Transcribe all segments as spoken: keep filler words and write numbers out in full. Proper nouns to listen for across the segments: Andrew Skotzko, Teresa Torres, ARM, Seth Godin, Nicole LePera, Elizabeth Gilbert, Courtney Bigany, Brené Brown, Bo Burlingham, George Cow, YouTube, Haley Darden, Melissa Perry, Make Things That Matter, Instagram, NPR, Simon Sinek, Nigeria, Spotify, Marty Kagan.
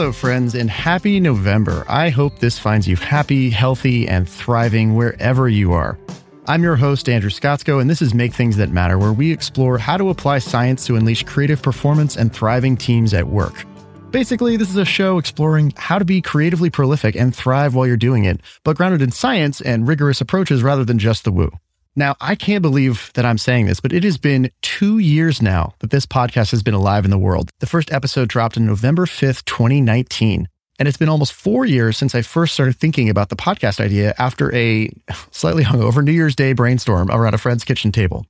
Hello, friends, and happy November. I hope this finds you happy, healthy, and thriving wherever you are. I'm your host, Andrew Skotzko, and this is Make Things That Matter, where we explore how to apply science to unleash creative performance and thriving teams at work. Basically, this is a show exploring how to be creatively prolific and thrive while you're doing it, but grounded in science and rigorous approaches rather than just the woo. Now, I can't believe that I'm saying this, but it has been two years now that this podcast has been alive in the world. The first episode dropped on November fifth, twenty nineteen. And it's been almost four years since I first started thinking about the podcast idea after a slightly hungover New Year's Day brainstorm around a friend's kitchen table.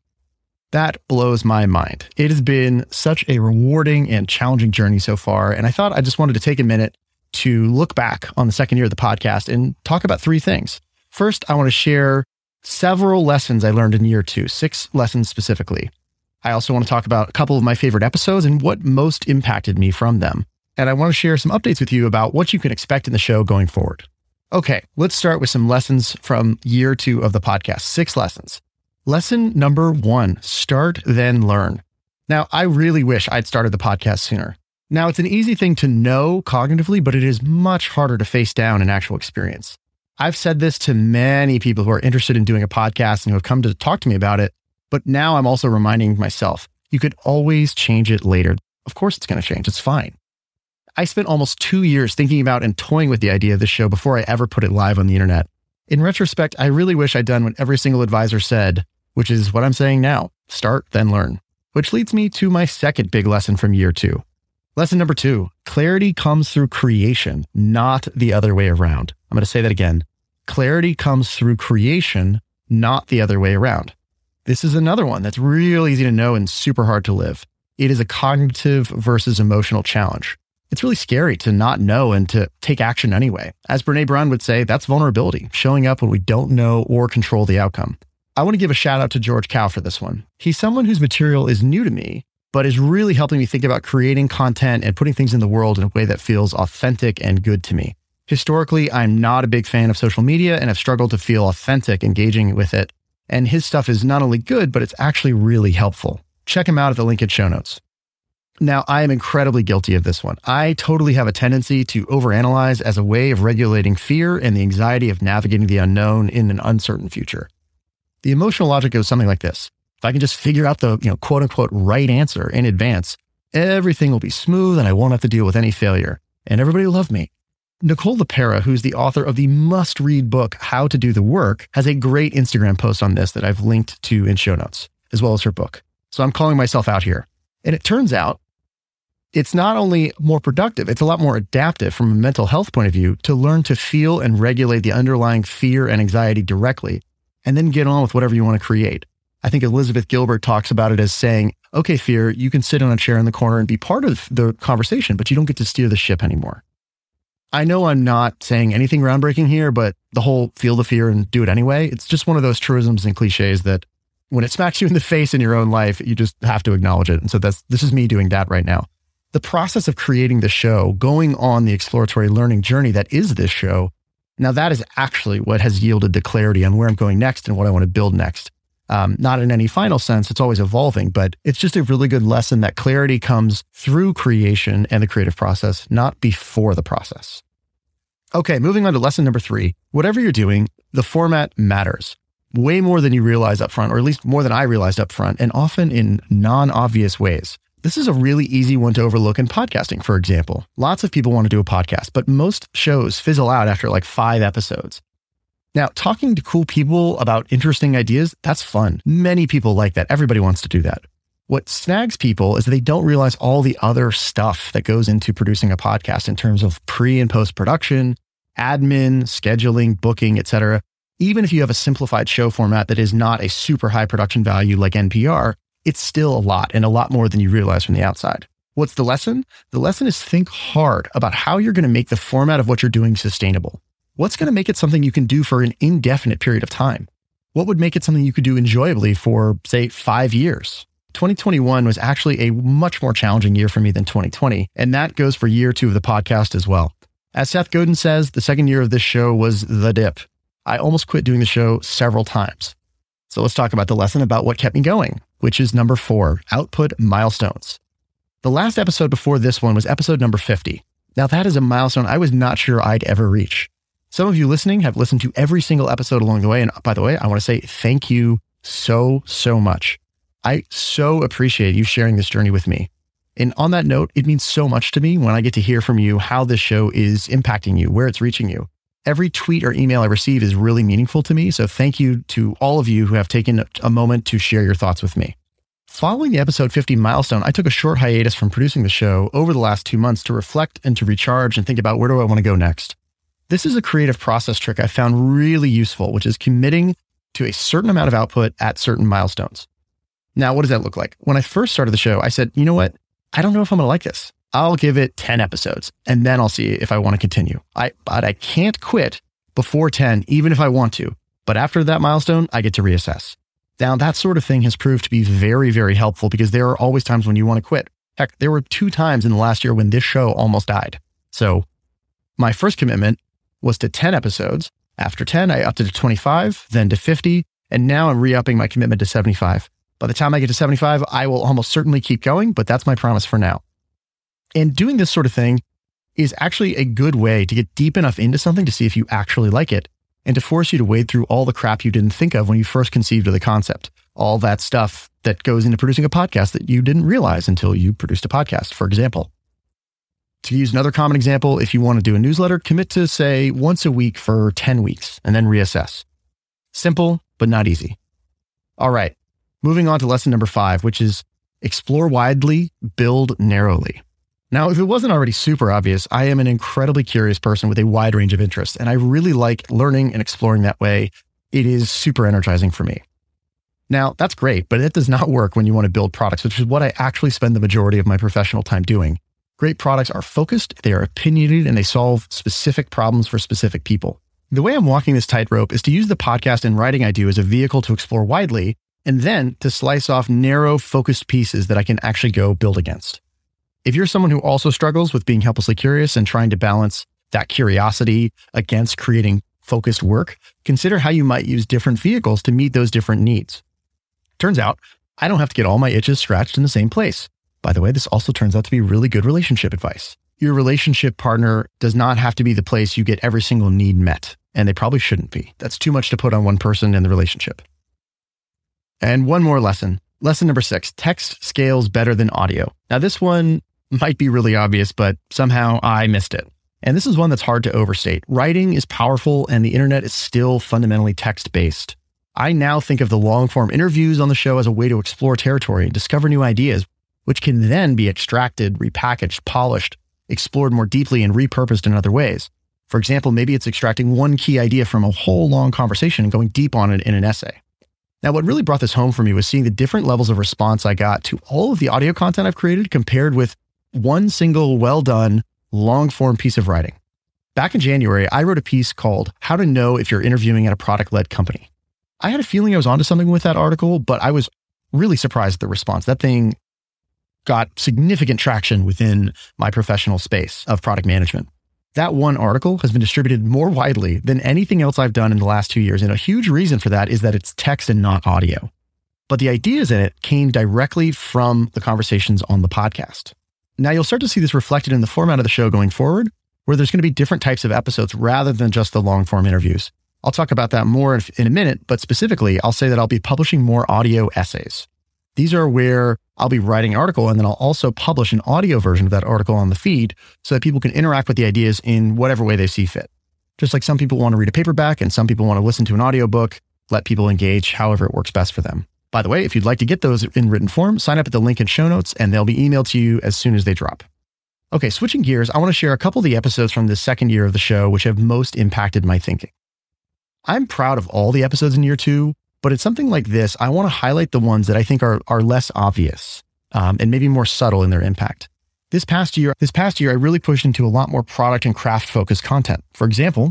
That blows my mind. It has been such a rewarding and challenging journey so far. And I thought I just wanted to take a minute to look back on the second year of the podcast and talk about three things. First, I want to share several lessons I learned in year two, six lessons specifically. I also want to talk about a couple of my favorite episodes and what most impacted me from them. And I want to share some updates with you about what you can expect in the show going forward. Okay, let's start with some lessons from year two of the podcast, six lessons. Lesson number one, start, then learn. Now, I really wish I'd started the podcast sooner. Now, it's an easy thing to know cognitively, but it is much harder to face down in actual experience. I've said this to many people who are interested in doing a podcast and who have come to talk to me about it, but now I'm also reminding myself, you could always change it later. Of course it's going to change. It's fine. I spent almost two years thinking about and toying with the idea of this show before I ever put it live on the internet. In retrospect, I really wish I'd done what every single advisor said, which is what I'm saying now, start, then learn. Which leads me to my second big lesson from year two. Lesson number two, clarity comes through creation, not the other way around. I'm going to say that again. Clarity comes through creation, not the other way around. This is another one that's real easy to know and super hard to live. It is a cognitive versus emotional challenge. It's really scary to not know and to take action anyway. As Brené Brown would say, that's vulnerability, showing up when we don't know or control the outcome. I want to give a shout out to George Cow for this one. He's someone whose material is new to me, but is really helping me think about creating content and putting things in the world in a way that feels authentic and good to me. Historically, I'm not a big fan of social media and have struggled to feel authentic engaging with it. And his stuff is not only good, but it's actually really helpful. Check him out at the link in show notes. Now, I am incredibly guilty of this one. I totally have a tendency to overanalyze as a way of regulating fear and the anxiety of navigating the unknown in an uncertain future. The emotional logic goes something like this. If I can just figure out the, you know, quote unquote right answer in advance, everything will be smooth and I won't have to deal with any failure. And everybody will love me. Nicole LePera, who's the author of the must-read book, How to Do the Work, has a great Instagram post on this that I've linked to in show notes, as well as her book. So I'm calling myself out here. And it turns out it's not only more productive, it's a lot more adaptive from a mental health point of view to learn to feel and regulate the underlying fear and anxiety directly, and then get on with whatever you want to create. I think Elizabeth Gilbert talks about it as saying, okay, fear, you can sit on a chair in the corner and be part of the conversation, but you don't get to steer the ship anymore. I know I'm not saying anything groundbreaking here, but the whole feel the fear and do it anyway, it's just one of those truisms and cliches that when it smacks you in the face in your own life, you just have to acknowledge it. And so that's this is me doing that right now. The process of creating the show, going on the exploratory learning journey that is this show, now that is actually what has yielded the clarity on where I'm going next and what I want to build next. Um, not in any final sense, it's always evolving, but it's just a really good lesson that clarity comes through creation and the creative process, not before the process. Okay, moving on to lesson number three. Whatever you're doing, the format matters way more than you realize up front, or at least more than I realized up front, and often in non-obvious ways. This is a really easy one to overlook in podcasting, for example. Lots of people want to do a podcast, but most shows fizzle out after like five episodes. Now, talking to cool people about interesting ideas, that's fun. Many people like that. Everybody wants to do that. What snags people is that they don't realize all the other stuff that goes into producing a podcast in terms of pre and post production, admin, scheduling, booking, et cetera. Even if you have a simplified show format that is not a super high production value like N P R, it's still a lot and a lot more than you realize from the outside. What's the lesson? The lesson is think hard about how you're going to make the format of what you're doing sustainable. What's going to make it something you can do for an indefinite period of time? What would make it something you could do enjoyably for, say, five years? twenty twenty-one was actually a much more challenging year for me than twenty twenty, and that goes for year two of the podcast as well. As Seth Godin says, the second year of this show was the dip. I almost quit doing the show several times. So let's talk about the lesson about what kept me going, which is number four, output milestones. The last episode before this one was episode number fifty. Now that is a milestone I was not sure I'd ever reach. Some of you listening have listened to every single episode along the way. And by the way, I want to say thank you so, so much. I so appreciate you sharing this journey with me. And on that note, it means so much to me when I get to hear from you how this show is impacting you, where it's reaching you. Every tweet or email I receive is really meaningful to me. So thank you to all of you who have taken a moment to share your thoughts with me. Following the episode fifty milestone, I took a short hiatus from producing the show over the last two months to reflect and to recharge and think about where do I want to go next. This is a creative process trick I found really useful, which is committing to a certain amount of output at certain milestones. Now, what does that look like? When I first started the show, I said, you know what? I don't know if I'm going to like this. I'll give it ten episodes and then I'll see if I want to continue. I, but I can't quit before ten, even if I want to. But after that milestone, I get to reassess. Now, that sort of thing has proved to be very, very helpful because there are always times when you want to quit. Heck, there were two times in the last year when this show almost died. So my first commitment was to ten episodes. After ten, I upped it to twenty-five, then to fifty, and now I'm re-upping my commitment to seventy-five. By the time I get to seventy-five, I will almost certainly keep going, but that's my promise for now. And doing this sort of thing is actually a good way to get deep enough into something to see if you actually like it and to force you to wade through all the crap you didn't think of when you first conceived of the concept. All that stuff that goes into producing a podcast that you didn't realize until you produced a podcast, for example. To use another common example, if you want to do a newsletter, commit to, say, once a week for ten weeks and then reassess. Simple, but not easy. All right, moving on to lesson number five, which is explore widely, build narrowly. Now, if it wasn't already super obvious, I am an incredibly curious person with a wide range of interests, and I really like learning and exploring that way. It is super energizing for me. Now, that's great, but it does not work when you want to build products, which is what I actually spend the majority of my professional time doing. Great products are focused, they are opinionated, and they solve specific problems for specific people. The way I'm walking this tightrope is to use the podcast and writing I do as a vehicle to explore widely, and then to slice off narrow, focused pieces that I can actually go build against. If you're someone who also struggles with being helplessly curious and trying to balance that curiosity against creating focused work, consider how you might use different vehicles to meet those different needs. Turns out, I don't have to get all my itches scratched in the same place. By the way, this also turns out to be really good relationship advice. Your relationship partner does not have to be the place you get every single need met, and they probably shouldn't be. That's too much to put on one person in the relationship. And one more lesson. Lesson number six, text scales better than audio. Now, this one might be really obvious, but somehow I missed it. And this is one that's hard to overstate. Writing is powerful, and the internet is still fundamentally text-based. I now think of the long-form interviews on the show as a way to explore territory and discover new ideas, which can then be extracted, repackaged, polished, explored more deeply, and repurposed in other ways. For example, maybe it's extracting one key idea from a whole long conversation and going deep on it in an essay. Now, what really brought this home for me was seeing the different levels of response I got to all of the audio content I've created compared with one single, well-done, long-form piece of writing. Back in January, I wrote a piece called How to Know If You're Interviewing at a Product-Led Company. I had a feeling I was onto something with that article, but I was really surprised at the response. That thing got significant traction within my professional space of product management. That one article has been distributed more widely than anything else I've done in the last two years. And a huge reason for that is that it's text and not audio. But the ideas in it came directly from the conversations on the podcast. Now you'll start to see this reflected in the format of the show going forward, where there's going to be different types of episodes rather than just the long form interviews. I'll talk about that more in a minute, but specifically, I'll say that I'll be publishing more audio essays. These are where I'll be writing an article and then I'll also publish an audio version of that article on the feed so that people can interact with the ideas in whatever way they see fit. Just like some people want to read a paperback and some people want to listen to an audiobook, let people engage however it works best for them. By the way, if you'd like to get those in written form, sign up at the link in show notes and they'll be emailed to you as soon as they drop. Okay, switching gears, I want to share a couple of the episodes from the second year of the show which have most impacted my thinking. I'm proud of all the episodes in year two, but it's something like this. I want to highlight the ones that I think are are less obvious um, and maybe more subtle in their impact. This past year, this past year, I really pushed into a lot more product and craft-focused content. For example,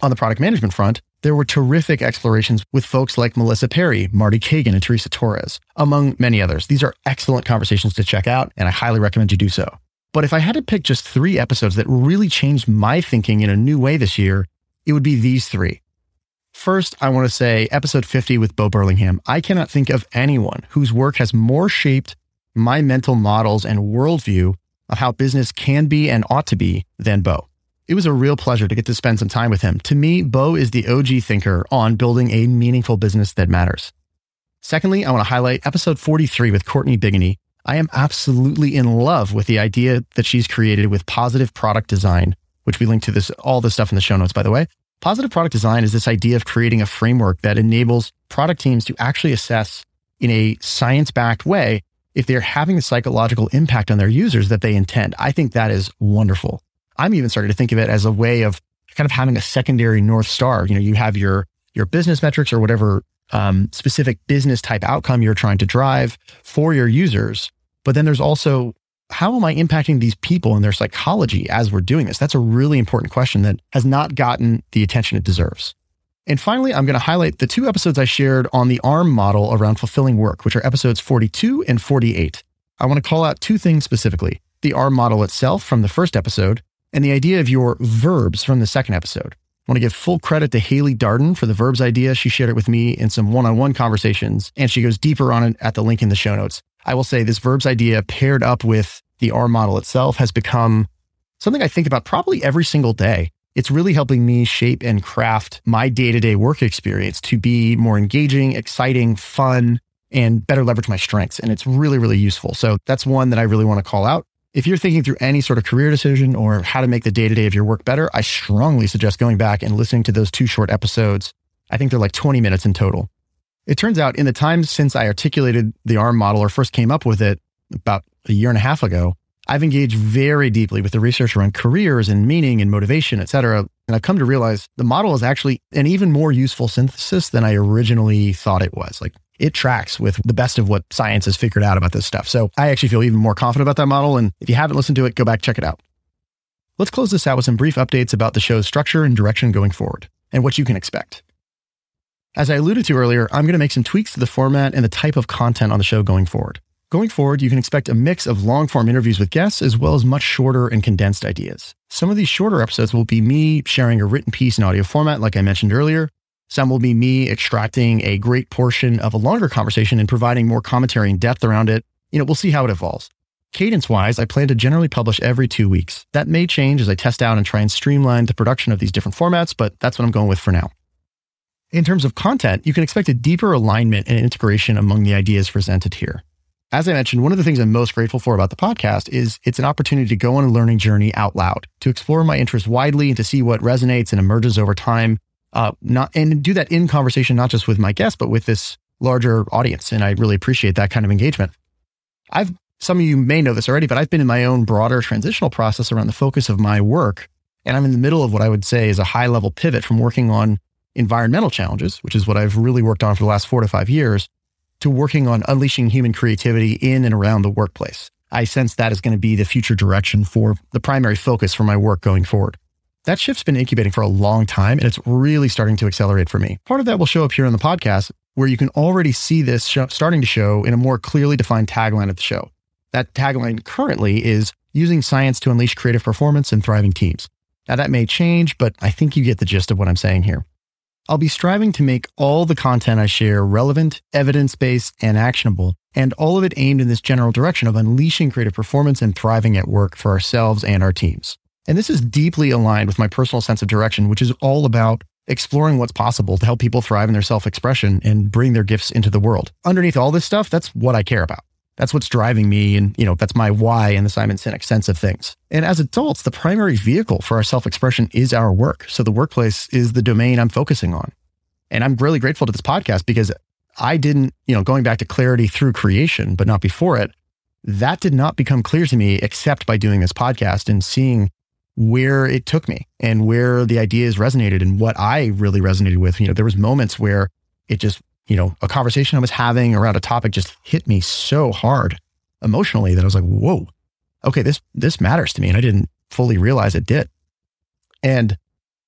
on the product management front, there were terrific explorations with folks like Melissa Perry, Marty Kagan, and Teresa Torres, among many others. These are excellent conversations to check out, and I highly recommend you do so. But if I had to pick just three episodes that really changed my thinking in a new way this year, it would be these three. First, I want to say episode fifty with Bo Burlingham. I cannot think of anyone whose work has more shaped my mental models and worldview on how business can be and ought to be than Bo. It was a real pleasure to get to spend some time with him. To me, Bo is the O G thinker on building a meaningful business that matters. Secondly, I want to highlight episode forty-three with Courtney Bigany. I am absolutely in love with the idea that she's created with positive product design, which we link to this all this stuff in the show notes, by the way. Positive product design is this idea of creating a framework that enables product teams to actually assess in a science-backed way if they're having the psychological impact on their users that they intend. I think that is wonderful. I'm even starting to think of it as a way of kind of having a secondary North Star. You know, you have your your business metrics or whatever um, specific business type outcome you're trying to drive for your users. But then there's also, how am I impacting these people and their psychology as we're doing this? That's a really important question that has not gotten the attention it deserves. And finally, I'm going to highlight the two episodes I shared on the ARM model around fulfilling work, which are episodes forty-two and forty-eight. I want to call out two things specifically, the ARM model itself from the first episode and the idea of your verbs from the second episode. I want to give full credit to Haley Darden for the verbs idea. She shared it with me in some one-on-one conversations, and she goes deeper on it at the link in the show notes. I will say this verbs idea paired up with the ARM model itself has become something I think about probably every single day. It's really helping me shape and craft my day-to-day work experience to be more engaging, exciting, fun, and better leverage my strengths. And it's really, really useful. So that's one that I really want to call out. If you're thinking through any sort of career decision or how to make the day-to-day of your work better, I strongly suggest going back and listening to those two short episodes. I think they're like twenty minutes in total. It turns out in the time since I articulated the ARM model or first came up with it about a year and a half ago, I've engaged very deeply with the research around careers and meaning and motivation, et cetera. And I've come to realize the model is actually an even more useful synthesis than I originally thought it was. Like, it tracks with the best of what science has figured out about this stuff. So I actually feel even more confident about that model. And if you haven't listened to it, go back, check it out. Let's close this out with some brief updates about the show's structure and direction going forward and what you can expect. As I alluded to earlier, I'm going to make some tweaks to the format and the type of content on the show going forward. Going forward, you can expect a mix of long-form interviews with guests as well as much shorter and condensed ideas. Some of these shorter episodes will be me sharing a written piece in audio format, like I mentioned earlier. Some will be me extracting a great portion of a longer conversation and providing more commentary and depth around it. You know, we'll see how it evolves. Cadence-wise, I plan to generally publish every two weeks. That may change as I test out and try and streamline the production of these different formats, but that's what I'm going with for now. In terms of content, you can expect a deeper alignment and integration among the ideas presented here. As I mentioned, one of the things I'm most grateful for about the podcast is it's an opportunity to go on a learning journey out loud, to explore my interests widely and to see what resonates and emerges over time, uh, not and do that in conversation, not just with my guests, but with this larger audience. And I really appreciate that kind of engagement. I've some of you may know this already, but I've been in my own broader transitional process around the focus of my work. And I'm in the middle of what I would say is a high-level pivot from working on environmental challenges, which is what I've really worked on for the last four to five years, to working on unleashing human creativity in and around the workplace. I sense that is going to be the future direction for the primary focus for my work going forward. That shift's been incubating for a long time, and it's really starting to accelerate for me. Part of that will show up here on the podcast, where you can already see this show, starting to show in a more clearly defined tagline of the show. That tagline currently is using science to unleash creative performance and thriving teams. Now that may change, but I think you get the gist of what I'm saying here. I'll be striving to make all the content I share relevant, evidence-based, and actionable, and all of it aimed in this general direction of unleashing creative performance and thriving at work for ourselves and our teams. And this is deeply aligned with my personal sense of direction, which is all about exploring what's possible to help people thrive in their self-expression and bring their gifts into the world. Underneath all this stuff, that's what I care about. That's what's driving me, and you know, that's my why in the Simon Sinek sense of things. And as adults, the primary vehicle for our self-expression is our work. So the workplace is the domain I'm focusing on. And I'm really grateful to this podcast because I didn't, you know, going back to clarity through creation, but not before it, that did not become clear to me except by doing this podcast and seeing where it took me and where the ideas resonated and what I really resonated with. You know, there was moments where it just You know, a conversation I was having around a topic just hit me so hard emotionally that I was like, whoa, okay, this this matters to me. And I didn't fully realize it did. And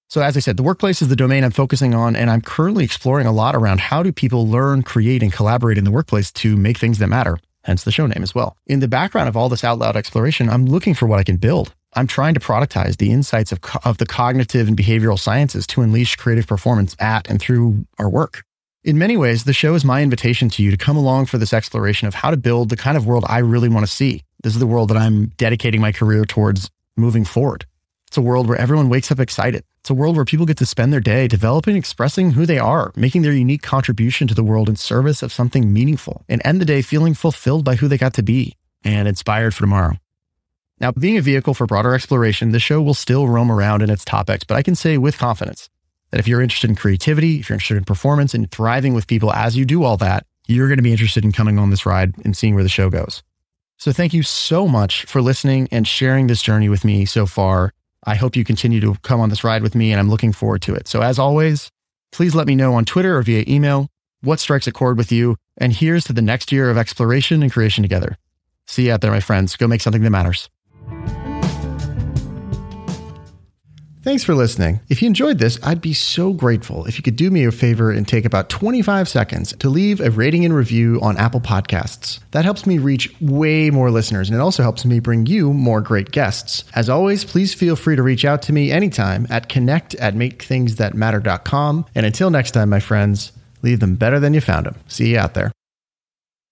so, as I said, the workplace is the domain I'm focusing on. And I'm currently exploring a lot around how do people learn, create, and collaborate in the workplace to make things that matter, hence the show name as well. In the background of all this out loud exploration, I'm looking for what I can build. I'm trying to productize the insights of, co- of the cognitive and behavioral sciences to unleash creative performance at and through our work. In many ways, the show is my invitation to you to come along for this exploration of how to build the kind of world I really want to see, This is the world that I'm dedicating my career towards moving forward. It's a world where everyone wakes up excited. It's a world where people get to spend their day developing, expressing who they are, making their unique contribution to the world in service of something meaningful, and end the day feeling fulfilled by who they got to be and inspired for tomorrow. Now, being a vehicle for broader exploration, the show will still roam around in its topics, but I can say with confidence that if you're interested in creativity, if you're interested in performance and thriving with people as you do all that, you're going to be interested in coming on this ride and seeing where the show goes. So thank you so much for listening and sharing this journey with me so far. I hope you continue to come on this ride with me, and I'm looking forward to it. So as always, please let me know on Twitter or via email what strikes a chord with you. And here's to the next year of exploration and creation together. See you out there, my friends. Go make something that matters. Thanks for listening. If you enjoyed this, I'd be so grateful if you could do me a favor and take about twenty-five seconds to leave a rating and review on Apple Podcasts. That helps me reach way more listeners, and it also helps me bring you more great guests. As always, please feel free to reach out to me anytime at connect at make things that matter dot com. And until next time, my friends, leave them better than you found them. See you out there.